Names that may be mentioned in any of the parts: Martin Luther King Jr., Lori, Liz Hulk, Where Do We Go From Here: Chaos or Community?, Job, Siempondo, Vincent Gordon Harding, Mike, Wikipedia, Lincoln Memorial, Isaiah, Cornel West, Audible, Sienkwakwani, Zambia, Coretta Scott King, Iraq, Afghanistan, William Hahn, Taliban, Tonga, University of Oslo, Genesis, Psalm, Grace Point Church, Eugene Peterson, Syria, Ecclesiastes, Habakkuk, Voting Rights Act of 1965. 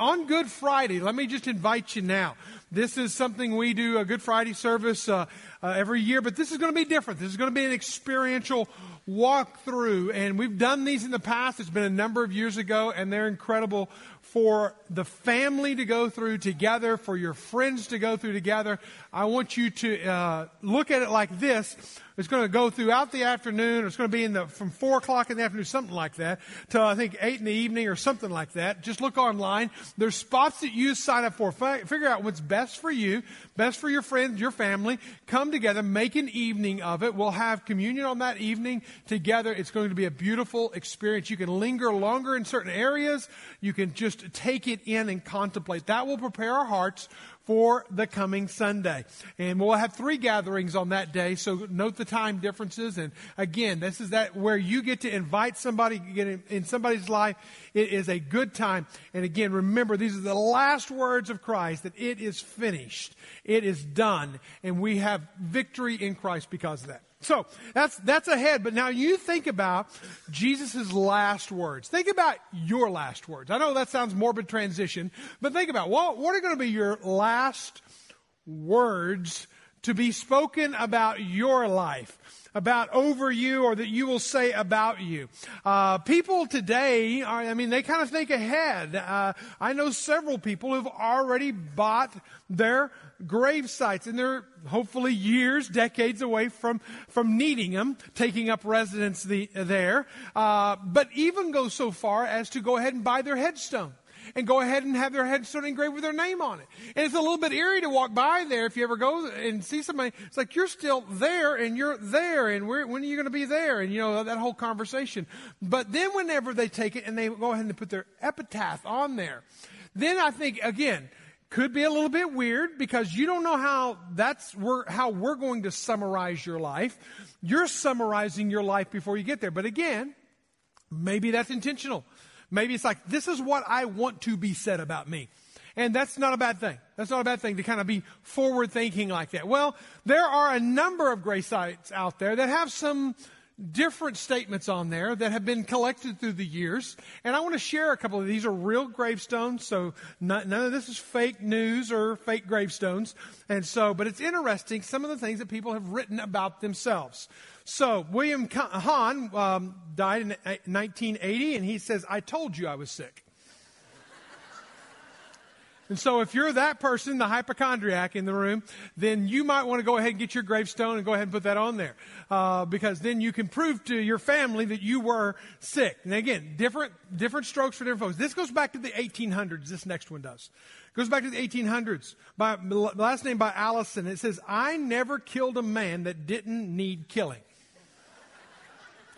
On Good Friday, let me just invite you now. This is something we do, a Good Friday service every year, but this is going to be different. This is going to be an experiential walkthrough, and we've done these in the past. It's been a number of years ago, and they're incredible for the family to go through together, for your friends to go through together. I want you to look at it like this. It's going to go throughout the afternoon. It's going to be from 4 o'clock in the afternoon, something like that, till I think 8 in the evening or something like that. Just look online. There's spots that you sign up for. Figure out what's best for you, best for your friends, your family. Come together, make an evening of it. We'll have communion on that evening together. It's going to be a beautiful experience. You can linger longer in certain areas. You can just take it in and contemplate. That will prepare our hearts for the coming Sunday. And we'll have 3 gatherings on that day, so note the time differences. And again, this is that where you get to invite somebody, get in somebody's life. It is a good time. And again, remember, these are the last words of Christ, that it is finished. It is done. And we have victory in Christ because of that. So that's ahead. But now you think about Jesus' last words. Think about your last words. I know that sounds morbid transition, but think about, well, what are going to be your last words to be spoken about your life, about over you, or that you will say about you? People today, they kind of think ahead. I know several people who've already bought their grave sites, and they're hopefully years, decades away from needing them, taking up residence there. But even go so far as to go ahead and buy their headstone, and go ahead and have their headstone engraved with their name on it. And it's a little bit eerie to walk by there. If you ever go and see somebody, it's like, you're still there, and you're there, and when are you going to be there? And, that whole conversation. But then whenever they take it and they go ahead and put their epitaph on there, then I think, again, could be a little bit weird, because you don't know how we're going to summarize your life. You're summarizing your life before you get there. But again, maybe that's intentional. Maybe it's like, this is what I want to be said about me. And that's not a bad thing. That's not a bad thing to kind of be forward thinking like that. Well, there are a number of grave sites out there that have some different statements on there that have been collected through the years. And I want to share a couple of these. These are real gravestones, so none of this is fake news or fake gravestones. And so, but it's interesting, some of the things that people have written about themselves. So William Hahn died in 1980, and he says, "I told you I was sick." And so if you're that person, the hypochondriac in the room, then you might want to go ahead and get your gravestone and go ahead and put that on there, because then you can prove to your family that you were sick. And again, different strokes for different folks. This goes back to the 1800s. This next one does. It goes back to the 1800s. By last name by Allison. It says, "I never killed a man that didn't need killing."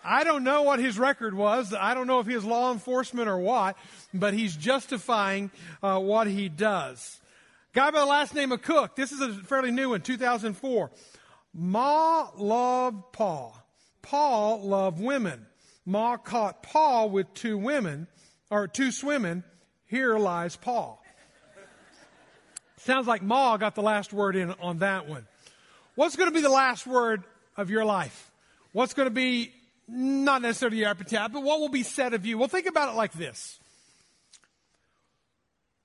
I don't know what his record was. I don't know if he was law enforcement or what, but he's justifying what he does. Guy by the last name of Cook. This is a fairly new one, 2004. "Ma loved Pa. Pa loved women. Ma caught Pa with 2 swimmin'. Here lies Pa." Sounds like Ma got the last word in on that one. What's going to be the last word of your life? What's going to be, not necessarily your epitaph, but what will be said of you? Well, think about it like this.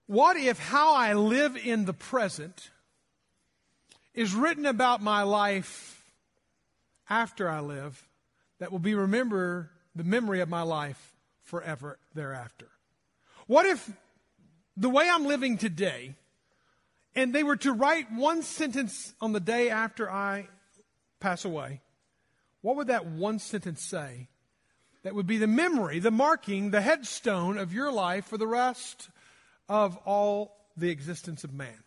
What if how I live in the present is written about my life after I live, that will be the memory of my life forever thereafter? What if the way I'm living today, and they were to write one sentence on the day after I pass away, what would that one sentence say that would be the memory, the marking, the headstone of your life for the rest of all the existence of man?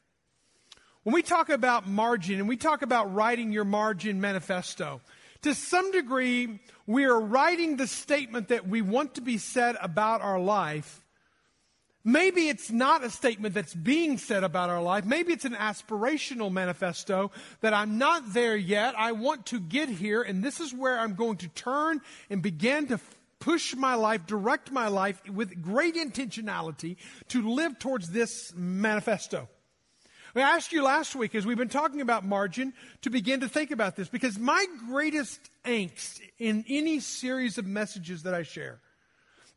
When we talk about margin and we talk about writing your margin manifesto, to some degree, we are writing the statement that we want to be said about our life. Maybe it's not a statement that's being said about our life. Maybe it's an aspirational manifesto that I'm not there yet. I want to get here, and this is where I'm going to turn and begin to push my life, direct my life with great intentionality to live towards this manifesto. I asked you last week, as we've been talking about margin, to begin to think about this, because my greatest angst in any series of messages that I share,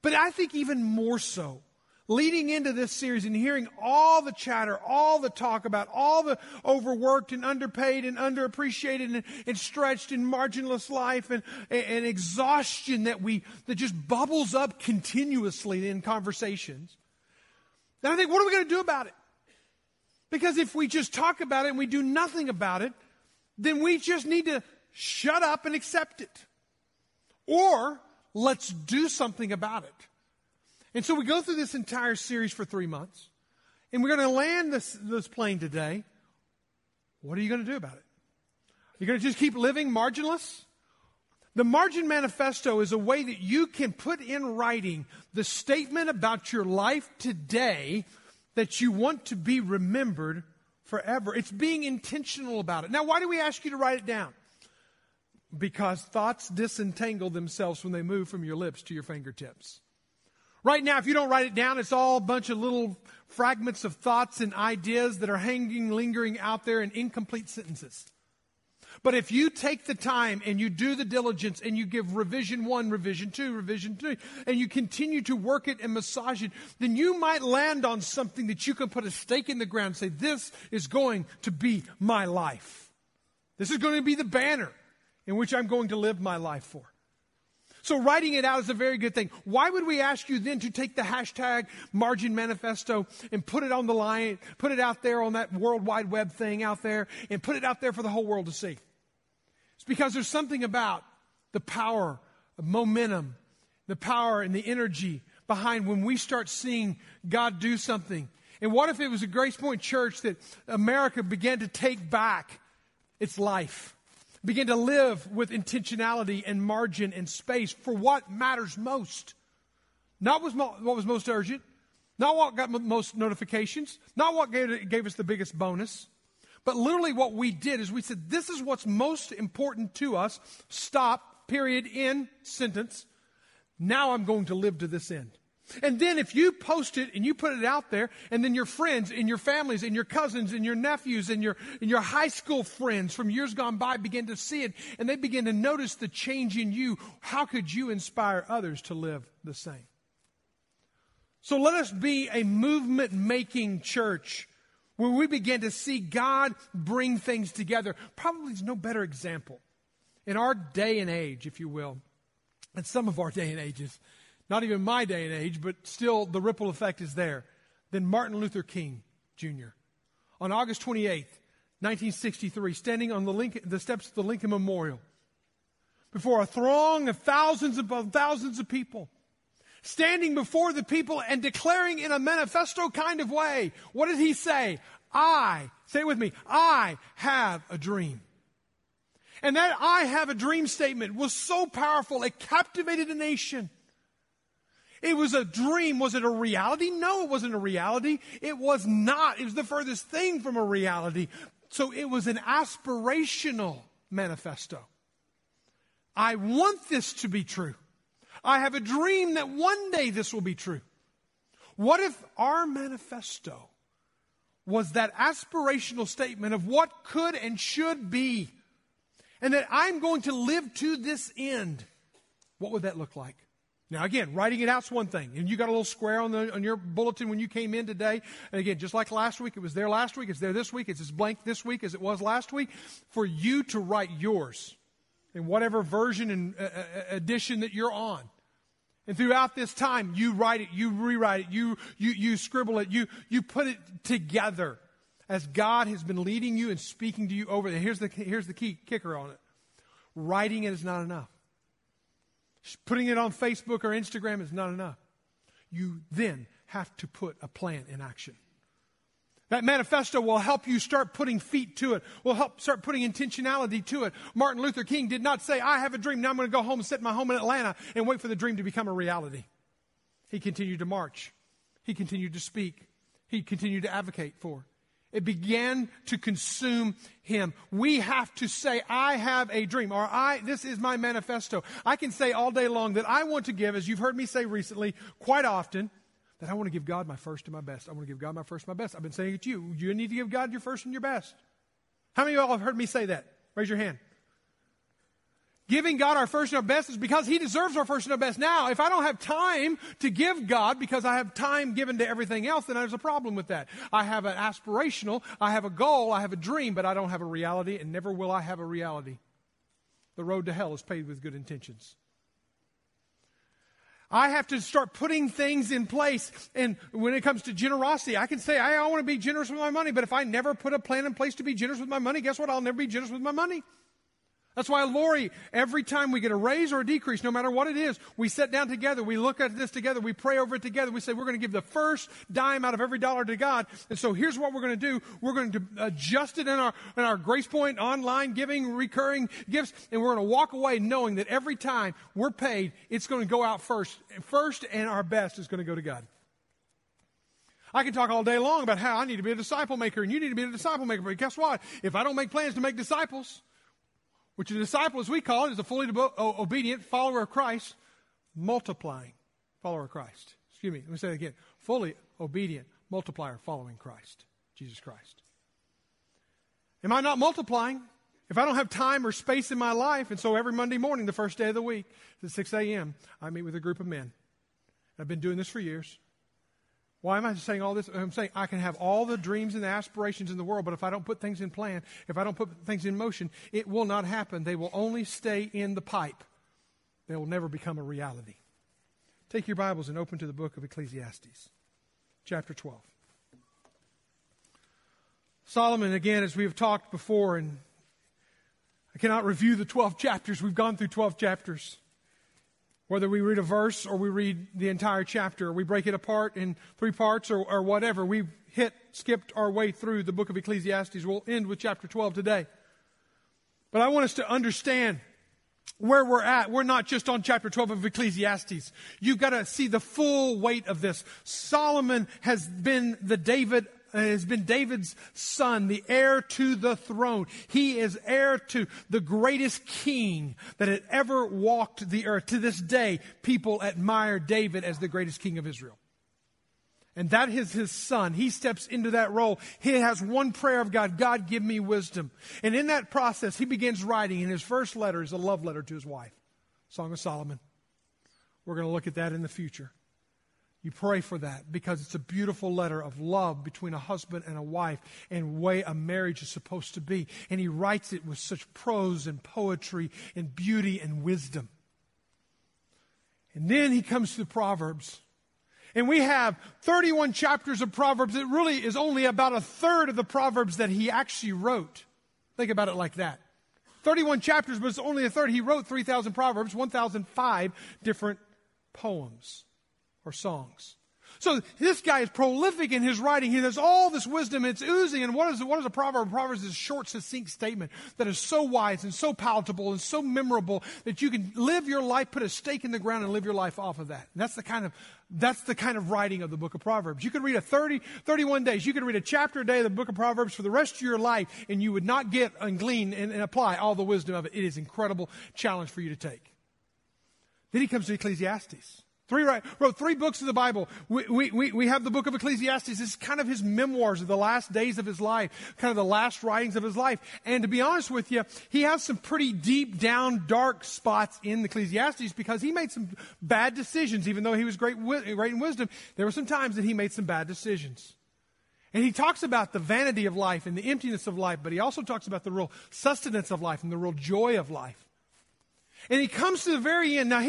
but I think even more so, leading into this series and hearing all the chatter, all the talk about all the overworked and underpaid and underappreciated and stretched and marginless life and exhaustion that just bubbles up continuously in conversations. Then I think, what are we going to do about it? Because if we just talk about it and we do nothing about it, then we just need to shut up and accept it. Or let's do something about it. And so we go through this entire series for 3 months, and we're going to land this plane today. What are you going to do about it? Are you going to just keep living marginless? The Margin Manifesto is a way that you can put in writing the statement about your life today that you want to be remembered forever. It's being intentional about it. Now, why do we ask you to write it down? Because thoughts disentangle themselves when they move from your lips to your fingertips. Right now, if you don't write it down, it's all a bunch of little fragments of thoughts and ideas that are hanging, lingering out there in incomplete sentences. But if you take the time and you do the diligence and you give revision 1, revision 2, revision 3, and you continue to work it and massage it, then you might land on something that you can put a stake in the ground and say, this is going to be my life. This is going to be the banner in which I'm going to live my life for. So writing it out is a very good thing. Why would we ask you then to take the hashtag Margin Manifesto and put it on the line, put it out there on that World Wide Web thing out there, and put it out there for the whole world to see? It's because there's something about the power of momentum, the power and the energy behind when we start seeing God do something. And what if it was a Grace Point Church that America began to take back its life? Begin to live with intentionality and margin and space for what matters most. Not what was most urgent, not what got most notifications, not what gave us the biggest bonus, but literally what we did is we said, this is what's most important to us, stop, period, end, sentence. Now I'm going to live to this end. And then if you post it and you put it out there, and then your friends and your families and your cousins and your nephews and your high school friends from years gone by begin to see it, and they begin to notice the change in you, how could you inspire others to live the same? So let us be a movement-making church where we begin to see God bring things together. Probably there's no better example in our day and age, if you will, and some of our day and ages. Not even my day and age, but still the ripple effect is there, than Martin Luther King Jr. On August 28th, 1963, standing on the steps of the Lincoln Memorial, before a throng of thousands upon thousands of people, standing before the people and declaring in a manifesto kind of way, what did he say? Say it with me, I have a dream. And that I have a dream statement was so powerful, it captivated a nation. It was a dream. Was it a reality? No, it wasn't a reality. It was not. It was the furthest thing from a reality. So it was an aspirational manifesto. I want this to be true. I have a dream that one day this will be true. What if our manifesto was that aspirational statement of what could and should be, and that I'm going to live to this end? What would that look like? Now, again, writing it out's one thing. And you got a little square on your bulletin when you came in today. And again, just like last week, it was there last week. It's there this week. It's as blank this week as it was last week. For you to write yours in whatever version and edition that you're on. And throughout this time, you write it, you rewrite it, you scribble it, you put it together as God has been leading you and speaking to you over there. Here's the key kicker on it. Writing it is not enough. Putting it on Facebook or Instagram is not enough. You then have to put a plan in action. That manifesto will help you start putting feet to it, will help start putting intentionality to it. Martin Luther King did not say, I have a dream, now I'm going to go home and set my home in Atlanta and wait for the dream to become a reality. He continued to march. He continued to speak. He continued to advocate for. It began to consume him. We have to say, I have a dream, or this is my manifesto. I can say all day long that I want to give, as you've heard me say recently, quite often, that I want to give God my first and my best. I want to give God my first and my best. I've been saying it to you. You need to give God your first and your best. How many of y'all have heard me say that? Raise your hand. Giving God our first and our best is because he deserves our first and our best. Now, if I don't have time to give God because I have time given to everything else, then there's a problem with that. I have an aspirational, I have a goal, I have a dream, but I don't have a reality, and never will I have a reality. The road to hell is paved with good intentions. I have to start putting things in place. And when it comes to generosity, I can say, I want to be generous with my money, but if I never put a plan in place to be generous with my money, guess what? I'll never be generous with my money. That's why Lori, every time we get a raise or a decrease, no matter what it is, we sit down together, we look at this together, we pray over it together, we say we're going to give the first dime out of every dollar to God, and so here's what we're going to do. We're going to adjust it in our Grace Point online giving, recurring gifts, and we're going to walk away knowing that every time we're paid, it's going to go out first, and our best is going to go to God. I can talk all day long about how I need to be a disciple maker, and you need to be a disciple maker, but guess what? If I don't make plans to make disciples, which a disciple, as we call it, is a fully obedient follower of Christ, multiplying follower of Christ. Excuse me, let me say that again. Fully obedient multiplier following Christ, Jesus Christ. Am I not multiplying? If I don't have time or space in my life, and so every Monday morning, the first day of the week, at 6 a.m., I meet with a group of men. I've been doing this for years. Why am I saying all this? I'm saying I can have all the dreams and the aspirations in the world, but if I don't put things in plan, if I don't put things in motion, it will not happen. They will only stay in the pipe. They will never become a reality. Take your Bibles and open to the book of Ecclesiastes, chapter 12. Solomon, again, as we have talked before, and I cannot review the 12 chapters. We've gone through 12 chapters. Whether we read a verse or we read the entire chapter, or we break it apart in three parts or whatever, we've skipped our way through the book of Ecclesiastes. We'll end with chapter 12 today. But I want us to understand where we're at. We're not just on chapter 12 of Ecclesiastes. You've got to see the full weight of this. Solomon has been David's son, the heir to the throne. He is heir to the greatest king that had ever walked the earth. To this day, people admire David as the greatest king of Israel. And that is his son. He steps into that role. He has one prayer of God: God, give me wisdom. And in that process, he begins writing, and his first letter is a love letter to his wife, Song of Solomon. We're going to look at that in the future. You pray for that, because it's a beautiful letter of love between a husband and a wife, and the way a marriage is supposed to be. And he writes it with such prose and poetry and beauty and wisdom. And then he comes to the Proverbs. And we have 31 chapters of Proverbs. It really is only about a third of the Proverbs that he actually wrote. Think about it like that. 31 chapters, but it's only a third. He wrote 3,000 Proverbs, 1,005 different poems or songs. So this guy is prolific in his writing. He has all this wisdom. It's oozing. And what is a proverb? A proverb is a short, succinct statement that is so wise and so palatable and so memorable that you can live your life, put a stake in the ground, and live your life off of that. And that's the kind of writing of the book of Proverbs. You could read 31 days. You could read a chapter a day of the book of Proverbs for the rest of your life, and you would not get and glean and apply all the wisdom of it. It is an incredible challenge for you to take. Then he comes to Ecclesiastes. Wrote three books of the Bible. We have the book of Ecclesiastes. It's kind of his memoirs of the last days of his life, kind of the last writings of his life. And to be honest with you, he has some pretty deep down dark spots in Ecclesiastes, because he made some bad decisions. Even though he was great in wisdom, there were some times that he made some bad decisions. And he talks about the vanity of life and the emptiness of life, but he also talks about the real sustenance of life and the real joy of life. And he comes to the very end. Now,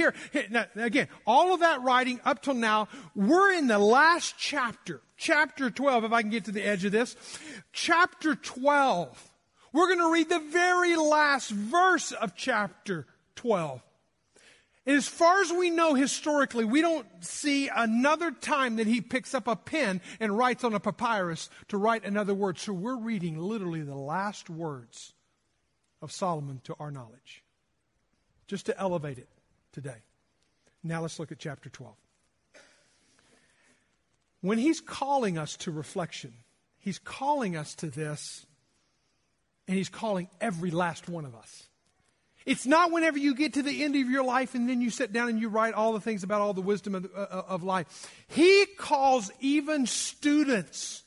again, all of that writing up till now, we're in the last chapter, chapter 12, if I can get to the edge of this. Chapter 12. We're going to read the very last verse of chapter 12. And as far as we know historically, we don't see another time that he picks up a pen and writes on a papyrus to write another word. So we're reading literally the last words of Solomon to our knowledge, just to elevate it today. Now let's look at chapter 12. When he's calling us to reflection, he's calling us to this, and he's calling every last one of us. It's not whenever you get to the end of your life and then you sit down and you write all the things about all the wisdom of life. He calls even students,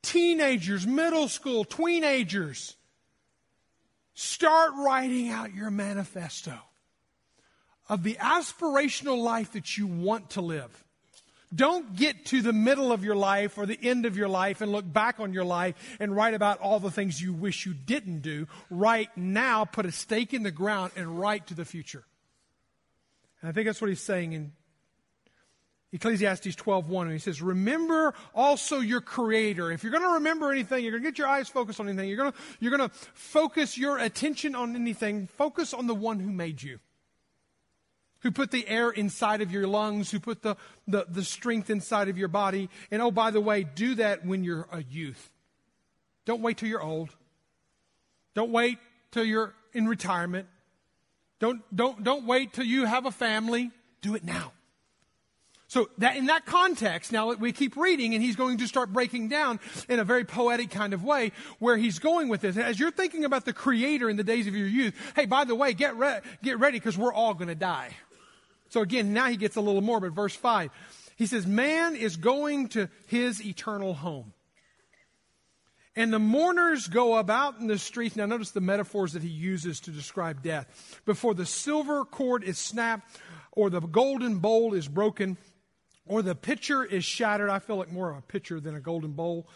teenagers, middle school, tweenagers, Start writing out your manifesto of the aspirational life that you want to live. Don't get to the middle of your life or the end of your life and look back on your life and write about all the things you wish you didn't do. Right now, put a stake in the ground and write to the future. And I think that's what he's saying in Ecclesiastes 12:1. And he says, remember also your Creator. If you're going to remember anything, you're going to get your eyes focused on anything, you're going to focus your attention on anything, focus on the one who made you, who put the air inside of your lungs, who put the strength inside of your body. And oh, by the way, do that when you're a youth. Don't wait till you're old. Don't wait till you're in retirement. Don't wait till you have a family. Do it now. So that in that context, now we keep reading, and he's going to start breaking down in a very poetic kind of way where he's going with this. As you're thinking about the Creator in the days of your youth, hey, by the way, get ready because we're all going to die. So again, now he gets a little morbid. Verse 5, he says, man is going to his eternal home. And the mourners go about in the streets. Now notice the metaphors that he uses to describe death. Before the silver cord is snapped, or the golden bowl is broken, or the pitcher is shattered. I feel like more of a pitcher than a golden bowl.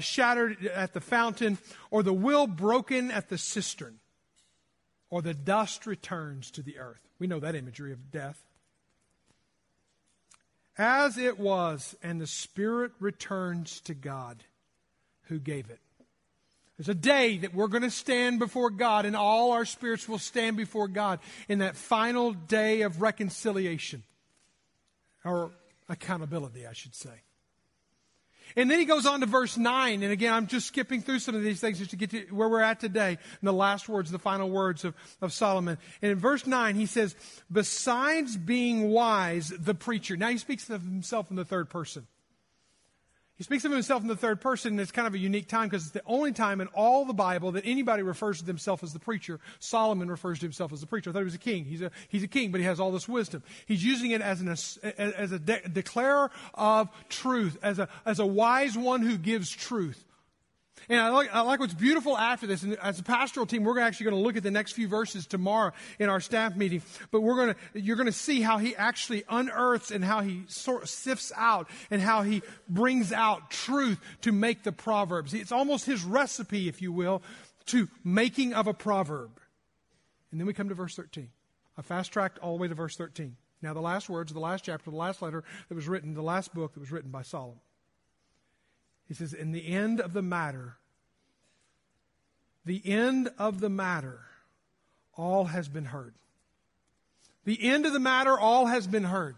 Shattered at the fountain, or the wheel broken at the cistern, or the dust returns to the earth. We know that imagery of death. As it was, and the spirit returns to God who gave it. There's a day that we're going to stand before God, and all our spirits will stand before God in that final day of reconciliation, or accountability, I should say. And then he goes on to verse 9. And again, I'm just skipping through some of these things just to get to where we're at today. And the last words, the final words of Solomon. And in verse 9, he says, besides being wise, the preacher. Now he speaks of himself in the third person. He speaks of himself in the third person, and it's kind of a unique time because it's the only time in all the Bible that anybody refers to himself as the preacher. Solomon refers to himself as the preacher. I thought he was a king. He's a king, but he has all this wisdom. He's using it as a declarer of truth, as a wise one who gives truth. And I like what's beautiful after this. And as a pastoral team, we're actually going to look at the next few verses tomorrow in our staff meeting. But you're going to see how he actually unearths and how he sifts out and how he brings out truth to make the Proverbs. It's almost his recipe, if you will, to making of a proverb. And then we come to verse 13. I fast-tracked all the way to verse 13. Now the last words, the last chapter, the last letter that was written, the last book that was written by Solomon. He says, in the end of the matter, all has been heard. The end of the matter, all has been heard.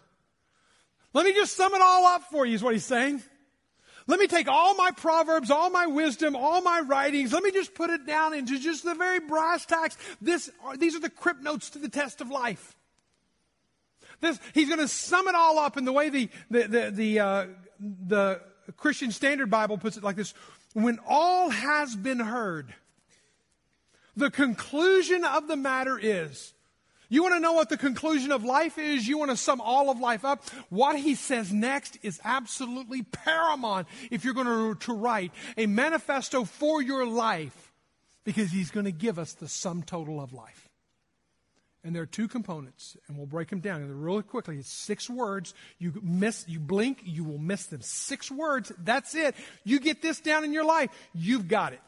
Let me just sum it all up for you is what he's saying. Let me take all my proverbs, all my wisdom, all my writings. Let me just put it down into just the very brass tacks. These are the Crip Notes to the test of life. He's going to sum it all up in the way the Christian Standard Bible puts it like this. When all has been heard, the conclusion of the matter is, you want to know what the conclusion of life is? You want to sum all of life up? What he says next is absolutely paramount if you're going to write a manifesto for your life, because he's going to give us the sum total of life. And there are two components, and we'll break them down really quickly. It's 6 words. You blink, you will miss them. 6 words, that's it. You get this down in your life, you've got it.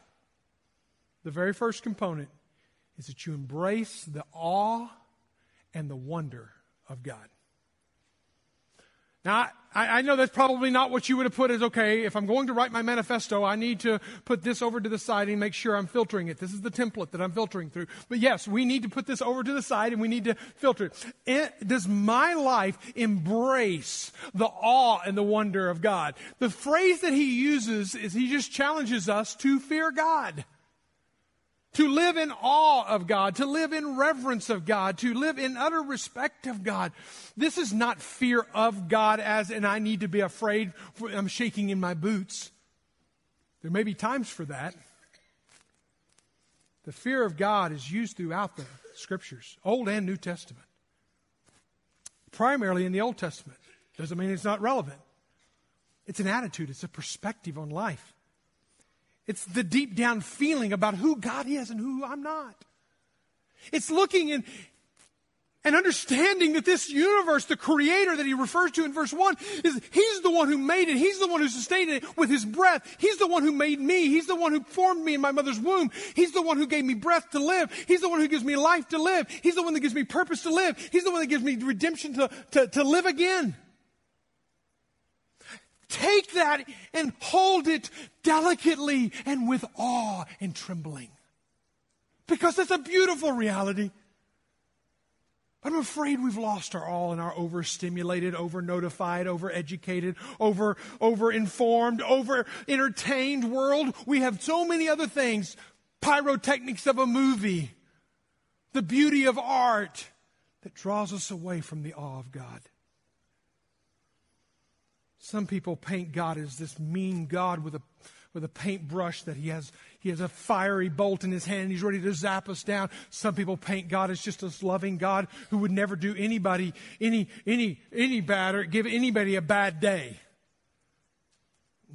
The very first component is that you embrace the awe and the wonder of God. Now, I know that's probably not what you would have put as, okay, if I'm going to write my manifesto, I need to put this over to the side and make sure I'm filtering it. This is the template that I'm filtering through. But yes, we need to put this over to the side and we need to filter it. Does my life embrace the awe and the wonder of God? The phrase that he uses is he just challenges us to fear God, to live in awe of God, to live in reverence of God, to live in utter respect of God. This is not fear of God as in I need to be afraid, I'm shaking in my boots. There may be times for that. The fear of God is used throughout the Scriptures, Old and New Testament. Primarily in the Old Testament. Doesn't mean it's not relevant. It's an attitude. It's a perspective on life. It's the deep down feeling about who God is and who I'm not. It's looking and understanding that this universe, the creator that he refers to in verse 1, is he's the one who made it. He's the one who sustained it with his breath. He's the one who made me. He's the one who formed me in my mother's womb. He's the one who gave me breath to live. He's the one who gives me life to live. He's the one that gives me purpose to live. He's the one that gives me redemption to live again. Take that and hold it delicately and with awe and trembling. Because it's a beautiful reality. I'm afraid we've lost our all and are overstimulated, over-notified, over-educated, over-informed, over-entertained world. We have so many other things. Pyrotechnics of a movie. The beauty of art that draws us away from the awe of God. Some people paint God as this mean God with a paintbrush that he has a fiery bolt in his hand and he's ready to zap us down. Some people paint God as just this loving God who would never do anybody any bad or give anybody a bad day.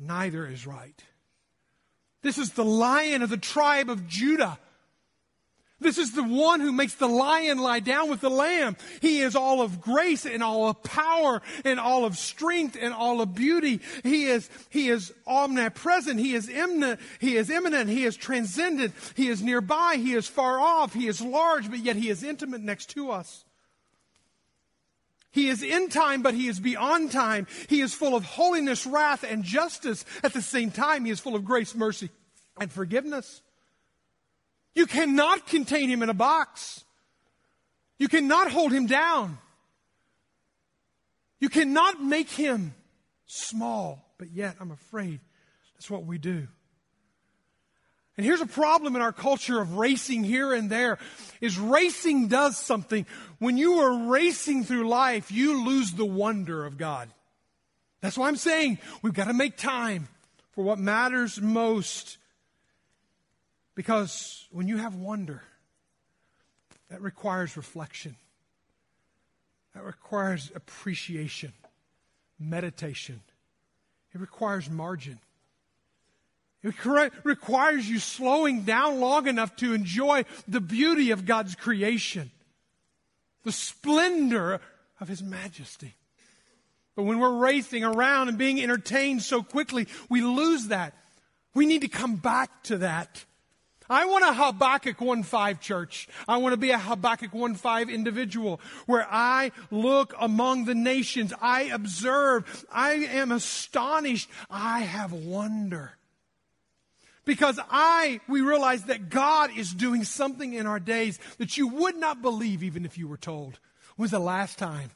Neither is right. This is the Lion of the tribe of Judah. This is the one who makes the lion lie down with the lamb. He is all of grace and all of power and all of strength and all of beauty. He is omnipresent. He is imminent. He is transcendent. He is nearby. He is far off. He is large, but yet he is intimate next to us. He is in time, but he is beyond time. He is full of holiness, wrath, and justice. At the same time, he is full of grace, mercy, and forgiveness. You cannot contain him in a box. You cannot hold him down. You cannot make him small. But yet, I'm afraid that's what we do. And here's a problem in our culture of racing here and there, is racing does something. When you are racing through life, you lose the wonder of God. That's why I'm saying we've got to make time for what matters most. Because when you have wonder, that requires reflection. That requires appreciation, meditation. It requires margin. It requires you slowing down long enough to enjoy the beauty of God's creation, the splendor of His majesty. But when we're racing around and being entertained so quickly, we lose that. We need to come back to that. I want a Habakkuk 1:5 church. I want to be a Habakkuk 1:5 individual where I look among the nations. I observe. I am astonished. I have wonder. Because we realize that God is doing something in our days that you would not believe even if you were told. When's the last time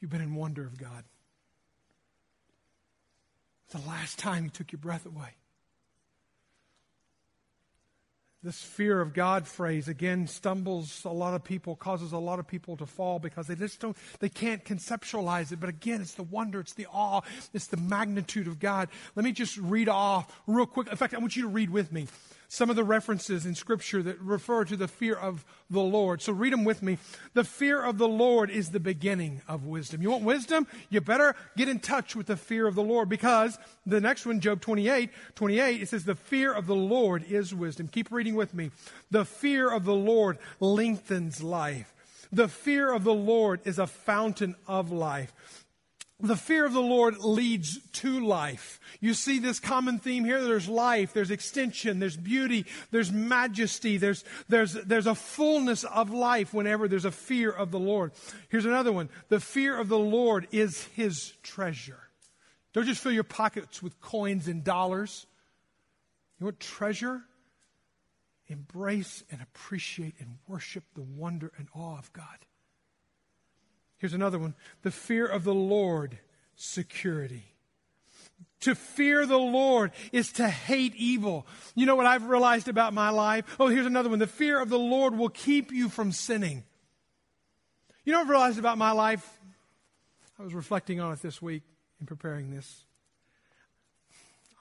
you've been in wonder of God? The last time you took your breath away? This fear of God phrase, again, stumbles a lot of people, causes a lot of people to fall because they can't conceptualize it. But again, it's the wonder, it's the awe, it's the magnitude of God. Let me just read off real quick. In fact, I want you to read with me some of the references in Scripture that refer to the fear of the Lord. So read them with me. The fear of the Lord is the beginning of wisdom. You want wisdom? You better get in touch with the fear of the Lord, because the next one, Job 28, it says, the fear of the Lord is wisdom. Keep reading with me. The fear of the Lord lengthens life. The fear of the Lord is a fountain of life. The fear of the Lord leads to life. You see this common theme here. There's life, there's extension, there's beauty, there's majesty, there's a fullness of life whenever there's a fear of the Lord. Here's another one. The fear of the Lord is His treasure. Don't just fill your pockets with coins and dollars. You want treasure? Embrace and appreciate and worship the wonder and awe of God. Here's another one. The fear of the Lord, security. To fear the Lord is to hate evil. You know what I've realized about my life? Oh, here's another one. The fear of the Lord will keep you from sinning. You know what I've realized about my life? I was reflecting on it this week in preparing this.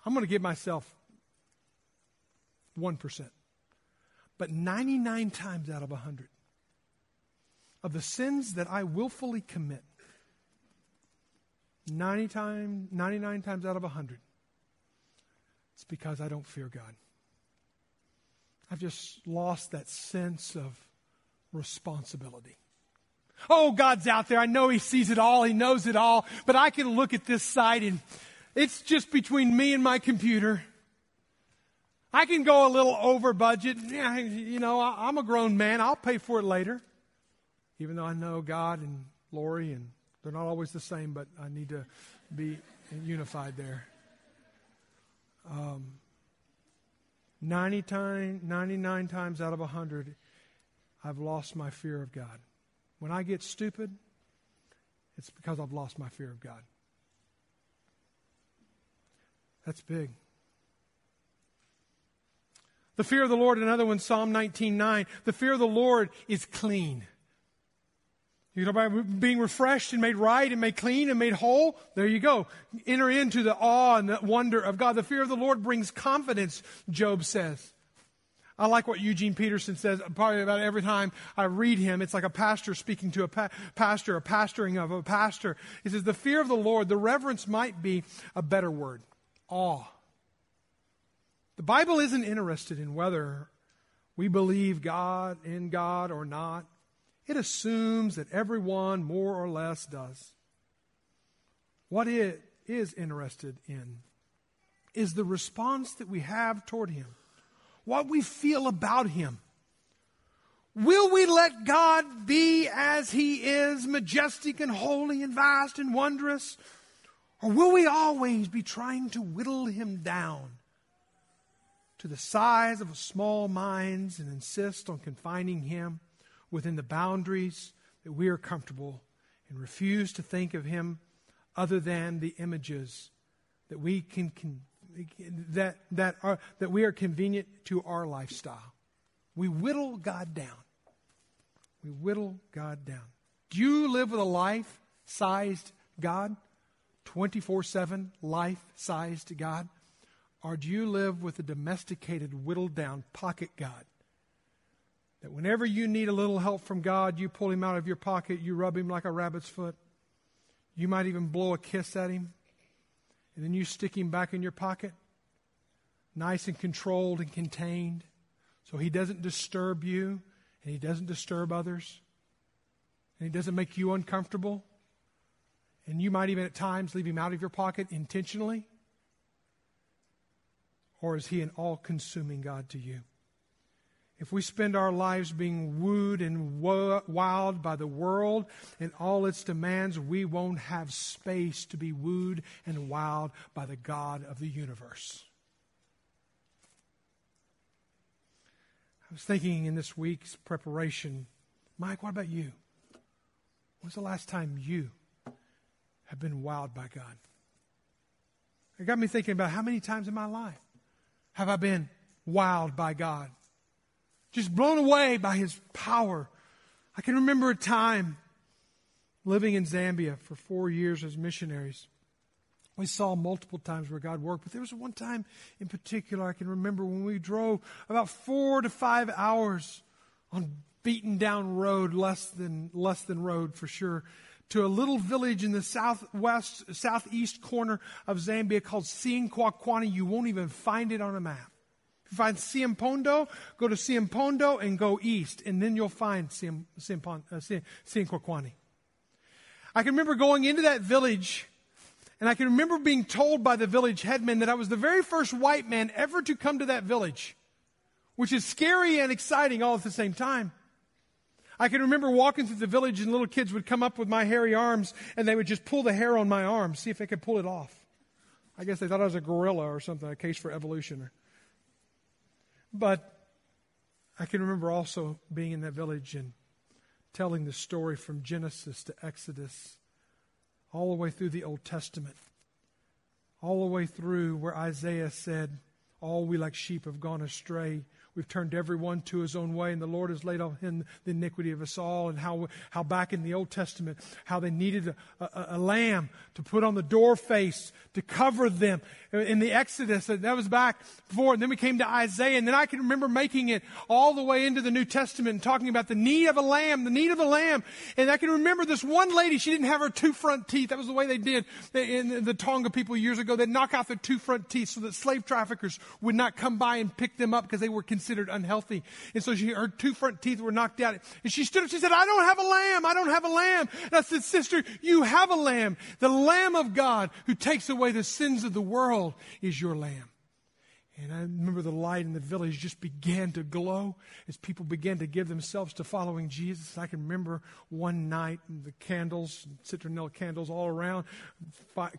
I'm going to give myself 1%. But 99 times out of 100 of the sins that I willfully commit, 99 times out of 100, It's because I don't fear God. I've just lost that sense of responsibility. Oh, God's out there. I know he sees it all. He knows it all. But I can look at this site and it's just between me and my computer. I can go a little over budget. You know, I'm a grown man. I'll pay for it later. Even though I know God and Lori, and they're not always the same, but I need to be unified there. 99 times out of 100, I've lost my fear of God. When I get stupid, it's because I've lost my fear of God. That's big. The fear of the Lord, another one, Psalm 19:9. The fear of the Lord is clean. You know, by being refreshed and made right and made clean and made whole, there you go. Enter into the awe and the wonder of God. The fear of the Lord brings confidence, Job says. I like what Eugene Peterson says probably about every time I read him. It's like a pastor speaking to a pastor, or pastoring of a pastor. He says, the fear of the Lord, the reverence might be a better word, awe. The Bible isn't interested in whether we believe God in God or not. It assumes that everyone more or less does. What it is interested in is the response that we have toward him, what we feel about him. Will we let God be as he is, majestic and holy and vast and wondrous? Or will we always be trying to whittle him down to the size of a small mind and insist on confining him within the boundaries that we are comfortable and refuse to think of him other than the images that we can that we are convenient to our lifestyle. We whittle God down. We whittle God down. Do you live with a life-sized God, 24/7 life-sized God? Or do you live with a domesticated, whittled-down pocket God? That whenever you need a little help from God, you pull him out of your pocket, you rub him like a rabbit's foot. You might even blow a kiss at him, and then you stick him back in your pocket, nice and controlled and contained, so he doesn't disturb you, and he doesn't disturb others, and he doesn't make you uncomfortable. And you might even at times leave him out of your pocket intentionally. Or is he an all-consuming God to you? If we spend our lives being wooed and wowed by the world and all its demands, we won't have space to be wooed and wowed by the God of the universe. I was thinking in this week's preparation, Mike, what about you? When's the last time you have been wowed by God? It got me thinking about how many times in my life have I been wowed by God? Just blown away by his power. I can remember a time living in Zambia for 4 years as missionaries. We saw multiple times where God worked, but there was one time in particular I can remember when we drove about 4 to 5 hours on beaten down road, less than road for sure, to a little village in the southeast corner of Zambia called Sienkwakwani. You won't even find it on a map. Find Siempondo, go to Siempondo and go east, and then you'll find Sienkwakwani. I can remember going into that village, and I can remember being told by the village headman that I was the very first white man ever to come to that village, which is scary and exciting all at the same time. I can remember walking through the village, and little kids would come up with my hairy arms, and they would just pull the hair on my arm, see if they could pull it off. I guess they thought I was a gorilla or something, a case for evolution. But I can remember also being in that village and telling the story from Genesis to Exodus, all the way through the Old Testament, all the way through where Isaiah said, all we like sheep have gone astray. We've turned everyone to his own way, and the Lord has laid on him the iniquity of us all. And how back in the Old Testament, how they needed a lamb to put on the door face to cover them in the Exodus. That was back before. And then we came to Isaiah, and then I can remember making it all the way into the New Testament and talking about the need of a lamb, the need of a lamb. And I can remember this one lady, she didn't have her two front teeth. That was the way they did in the Tonga people years ago. They'd knock out their two front teeth so that slave traffickers would not come by and pick them up because they were considered unhealthy. And so her two front teeth were knocked out. And she stood up, she said, "I don't have a lamb, I don't have a lamb." And I said, "Sister, you have a lamb. The Lamb of God who takes away the sins of the world is your lamb." And I remember the light in the village just began to glow as people began to give themselves to following Jesus. I can remember one night, the candles, citronelle candles all around,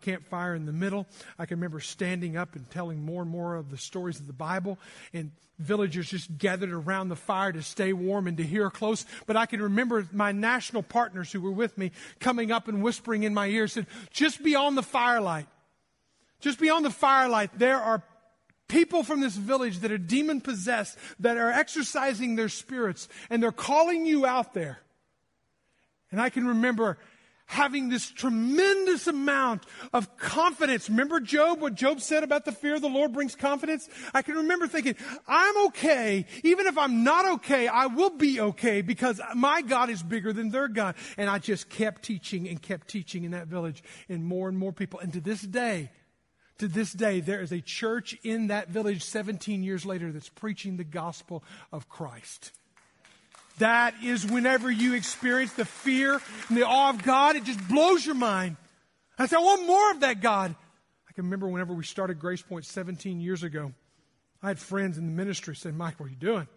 campfire in the middle. I can remember standing up and telling more and more of the stories of the Bible, and villagers just gathered around the fire to stay warm and to hear close. But I can remember my national partners who were with me coming up and whispering in my ear, said, "Just beyond the firelight, just beyond the firelight, there are people from this village that are demon-possessed, that are exercising their spirits, and they're calling you out there." And I can remember having this tremendous amount of confidence. Remember Job, what Job said about the fear of the Lord brings confidence? I can remember thinking, I'm okay. Even if I'm not okay, I will be okay because my God is bigger than their God. And I just kept teaching in that village, and more people. And to this day, there is a church in that village 17 years later that's preaching the gospel of Christ. That is whenever you experience the fear and the awe of God, it just blows your mind. I said, I want more of that, God. I can remember whenever we started Grace Point 17 years ago, I had friends in the ministry say, "Mike, what are you doing?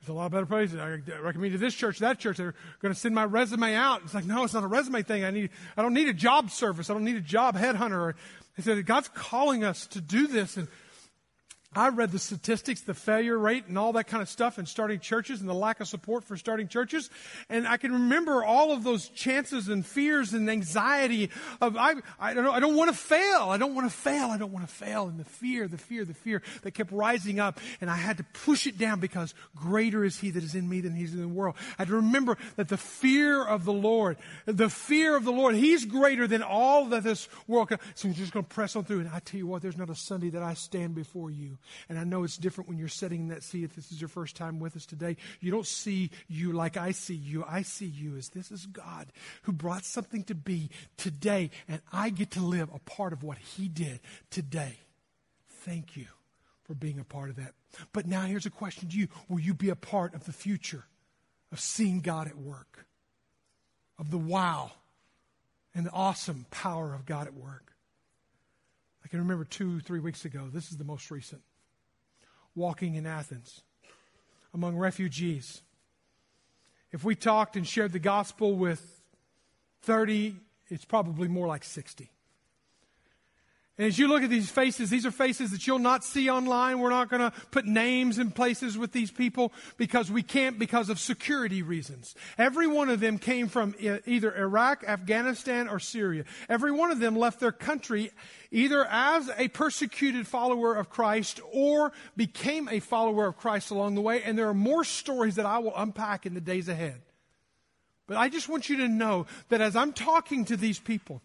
There's a lot better places. I recommend you this church, that church. They're going to send my resume out." It's like, no, it's not a resume thing. I don't need a job service. I don't need a job headhunter. He said, God's calling us to do this. And I read the statistics, the failure rate and all that kind of stuff in starting churches and the lack of support for starting churches. And I can remember all of those chances and fears and anxiety of, I don't want to fail. And the fear that kept rising up. And I had to push it down because greater is he that is in me than he's in the world. I had to remember that the fear of the Lord, he's greater than all that this world can. So we're just going to press on through. And I tell you what, there's not a Sunday that I stand before you. And I know it's different when you're sitting in that seat. If this is your first time with us today, you don't see you like I see you. I see you as this is God who brought something to be today, and I get to live a part of what he did today. Thank you for being a part of that. But now here's a question to you. Will you be a part of the future of seeing God at work, of the wow and the awesome power of God at work? I can remember 2-3 weeks ago, this is the most recent, walking in Athens among refugees. If we talked and shared the gospel with 30, it's probably more like 60. And as you look at these faces, these are faces that you'll not see online. We're not going to put names in places with these people because we can't because of security reasons. Every one of them came from either Iraq, Afghanistan, or Syria. Every one of them left their country either as a persecuted follower of Christ or became a follower of Christ along the way. And there are more stories that I will unpack in the days ahead. But I just want you to know that as I'm talking to these people,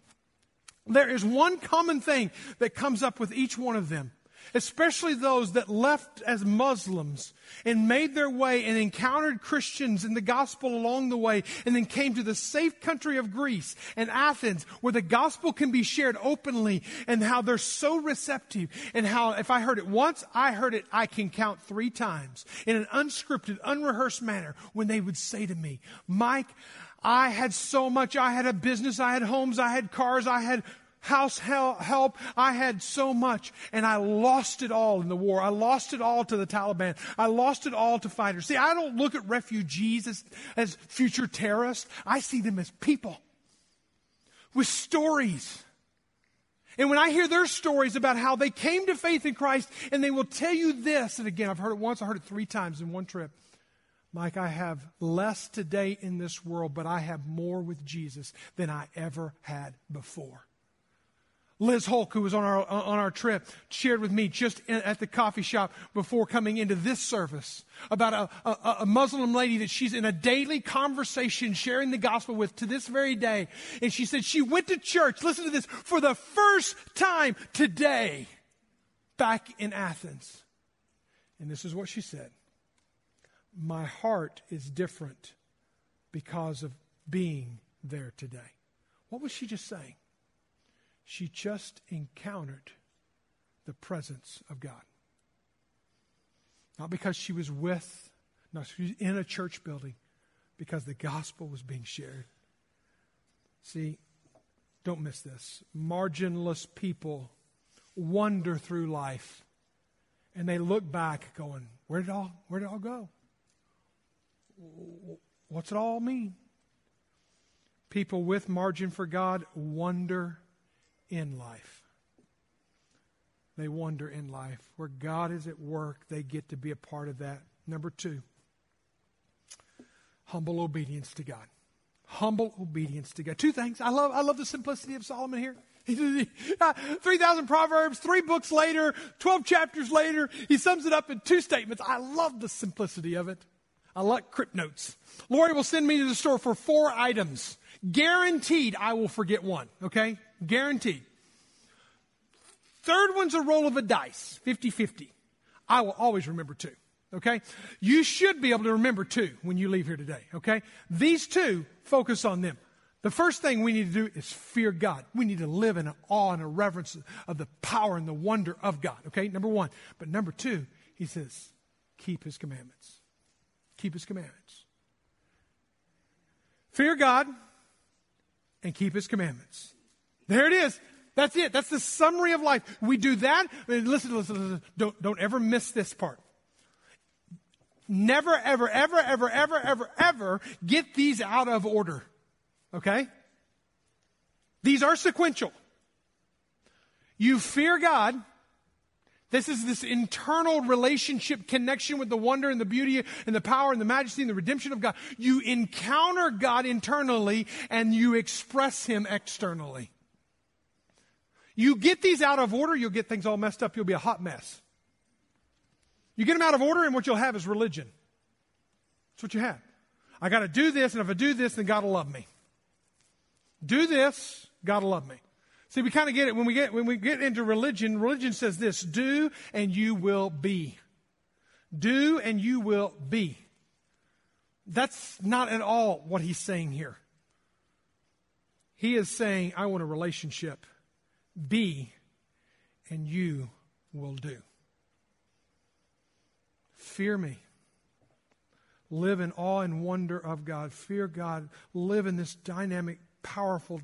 there is one common thing that comes up with each one of them, especially those that left as Muslims and made their way and encountered Christians and the gospel along the way and then came to the safe country of Greece and Athens where the gospel can be shared openly, and how they're so receptive, and how if I heard it once, I can count 3 times in an unscripted, unrehearsed manner when they would say to me, "Mike, I had so much. I had a business. I had homes. I had cars. I had house help. I had so much. And I lost it all in the war. I lost it all to the Taliban. I lost it all to fighters." See, I don't look at refugees as future terrorists. I see them as people with stories. And when I hear their stories about how they came to faith in Christ, and they will tell you this, and again, I've heard it once, I heard it 3 times in one trip. "Mike, I have less today in this world, but I have more with Jesus than I ever had before." Liz Hulk, who was on our trip, shared with me just at the coffee shop before coming into this service about a Muslim lady that she's in a daily conversation sharing the gospel with to this very day. And she said she went to church, listen to this, for the first time today back in Athens. And this is what she said. My heart is different because of being there today. What was she just saying? She just encountered the presence of God. Not because she was she was in a church building, because the gospel was being shared. See, don't miss this. Marginless people wander through life and they look back going, where did it all go? What's it all mean? People with margin for God wander in life. They wander in life. Where God is at work, they get to be a part of that. Number two, humble obedience to God. Humble obedience to God. Two things. I love the simplicity of Solomon here. 3,000 Proverbs, 3 books later, 12 chapters later, he sums it up in 2 statements. I love the simplicity of it. I like Crip Notes. Lori will send me to the store for 4 items. Guaranteed I will forget one, okay? Guaranteed. Third one's a roll of a dice, 50-50. I will always remember 2, okay? You should be able to remember 2 when you leave here today, okay? These 2, focus on them. The first thing we need to do is fear God. We need to live in an awe and a reverence of the power and the wonder of God, okay? Number 1. But number 2, he says, keep his commandments. Keep his commandments. Fear God and keep his commandments. There it is. That's it. That's the summary of life. We do that. Listen. Don't ever miss this part. Never, ever, ever, ever, ever, ever, ever get these out of order. Okay? These are sequential. You fear God. This is this internal relationship connection with the wonder and the beauty and the power and the majesty and the redemption of God. You encounter God internally and you express him externally. You get these out of order, you'll get things all messed up. You'll be a hot mess. You get them out of order and what you'll have is religion. That's what you have. I got to do this, and if I do this, then God will love me. Do this, God will love me. See, we kind of get it when we get into religion. Religion says this: do and you will be. Do and you will be. That's not at all what he's saying here. He is saying, I want a relationship. Be and you will do. Fear me. Live in awe and wonder of God. Fear God. Live in this dynamic, powerful,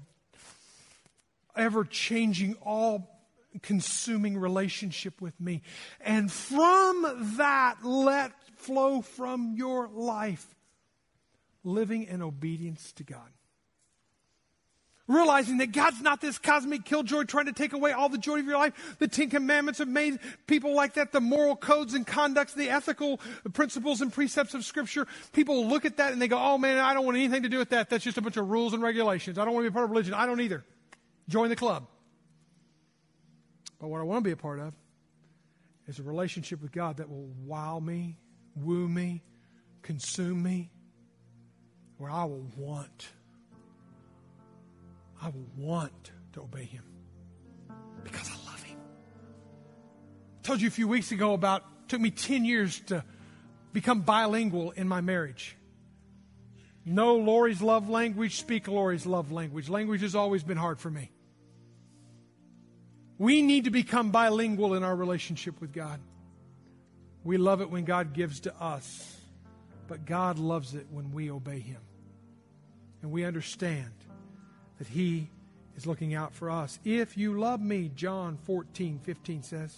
ever-changing, all-consuming relationship with me. And from that, let flow from your life living in obedience to God. Realizing that God's not this cosmic killjoy trying to take away all the joy of your life. The Ten Commandments have made people like that, the moral codes and conducts, the ethical principles and precepts of Scripture. People look at that and they go, oh man, I don't want anything to do with that. That's just a bunch of rules and regulations. I don't want to be a part of religion. I don't either. Join the club. But what I want to be a part of is a relationship with God that will wow me, woo me, consume me, where I will want to obey him because I love him. I told you a few weeks ago about, it took me 10 years to become bilingual in my marriage. Know Lori's love language, speak Lori's love language. Language has always been hard for me. We need to become bilingual in our relationship with God. We love it when God gives to us, but God loves it when we obey him. And we understand that he is looking out for us. If you love me, John 14:15 says,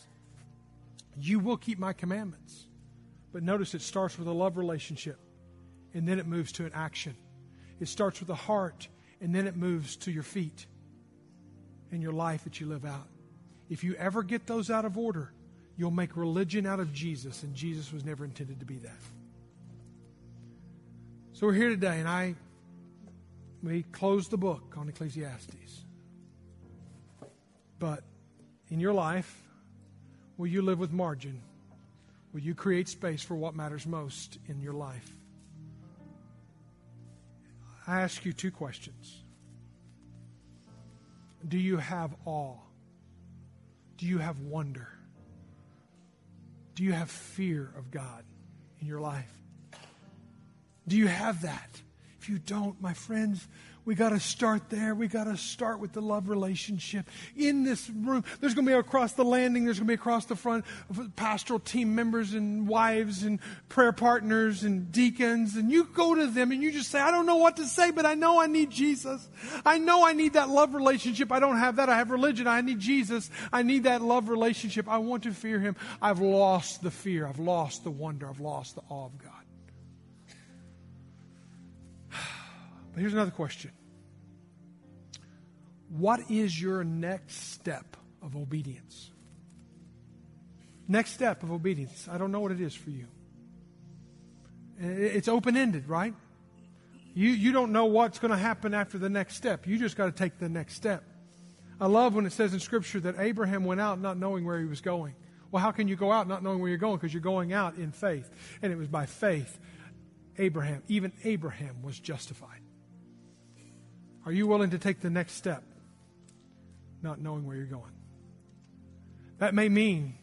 you will keep my commandments. But notice it starts with a love relationship. And then it moves to an action. It starts with the heart, and then it moves to your feet and your life that you live out. If you ever get those out of order, you'll make religion out of Jesus, and Jesus was never intended to be that. So we're here today, and we close the book on Ecclesiastes. But in your life, will you live with margin? Will you create space for what matters most in your life? I ask you two questions. Do you have awe? Do you have wonder? Do you have fear of God in your life? Do you have that? If you don't, my friends, we got to start there. We got to start with the love relationship. In this room, there's going to be across the landing, there's going to be across the front, pastoral team members and wives and prayer partners and deacons. And you go to them and you just say, I don't know what to say, but I know I need Jesus. I know I need that love relationship. I don't have that. I have religion. I need Jesus. I need that love relationship. I want to fear him. I've lost the fear. I've lost the wonder. I've lost the awe of God. But here's another question. What is your next step of obedience? Next step of obedience. I don't know what it is for you. It's open-ended, right? You don't know what's going to happen after the next step. You just got to take the next step. I love when it says in Scripture that Abraham went out not knowing where he was going. Well, how can you go out not knowing where you're going? Because you're going out in faith. And it was by faith Abraham, even Abraham, was justified. Are you willing to take the next step, not knowing where you're going? That may mean,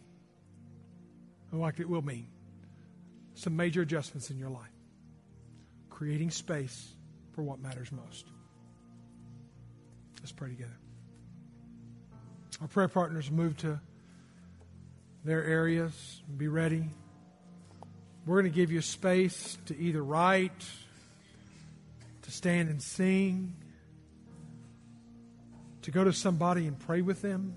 like it will mean, some major adjustments in your life, creating space for what matters most. Let's pray together. Our prayer partners move to their areas. Be ready. We're going to give you space to either write, to stand and sing, to go to somebody and pray with them.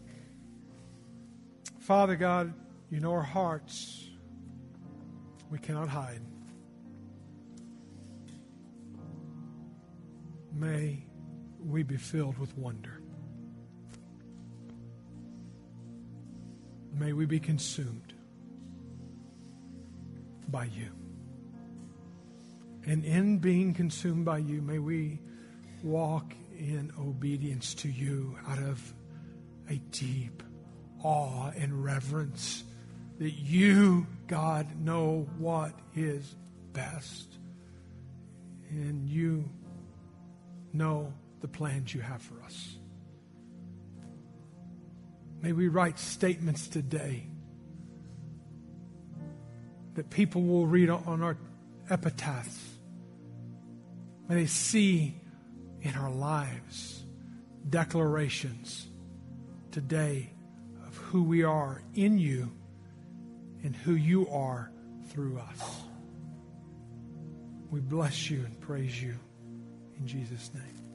Father God, you know our hearts. We cannot hide. May we be filled with wonder. May we be consumed by you. And in being consumed by you, may we walk in obedience to you out of a deep awe and reverence that you, God, know what is best. And you know the plans you have for us. May we write statements today that people will read on our epitaphs. May they see in our lives declarations today of who we are in you and who you are through us. We bless you and praise you in Jesus' name.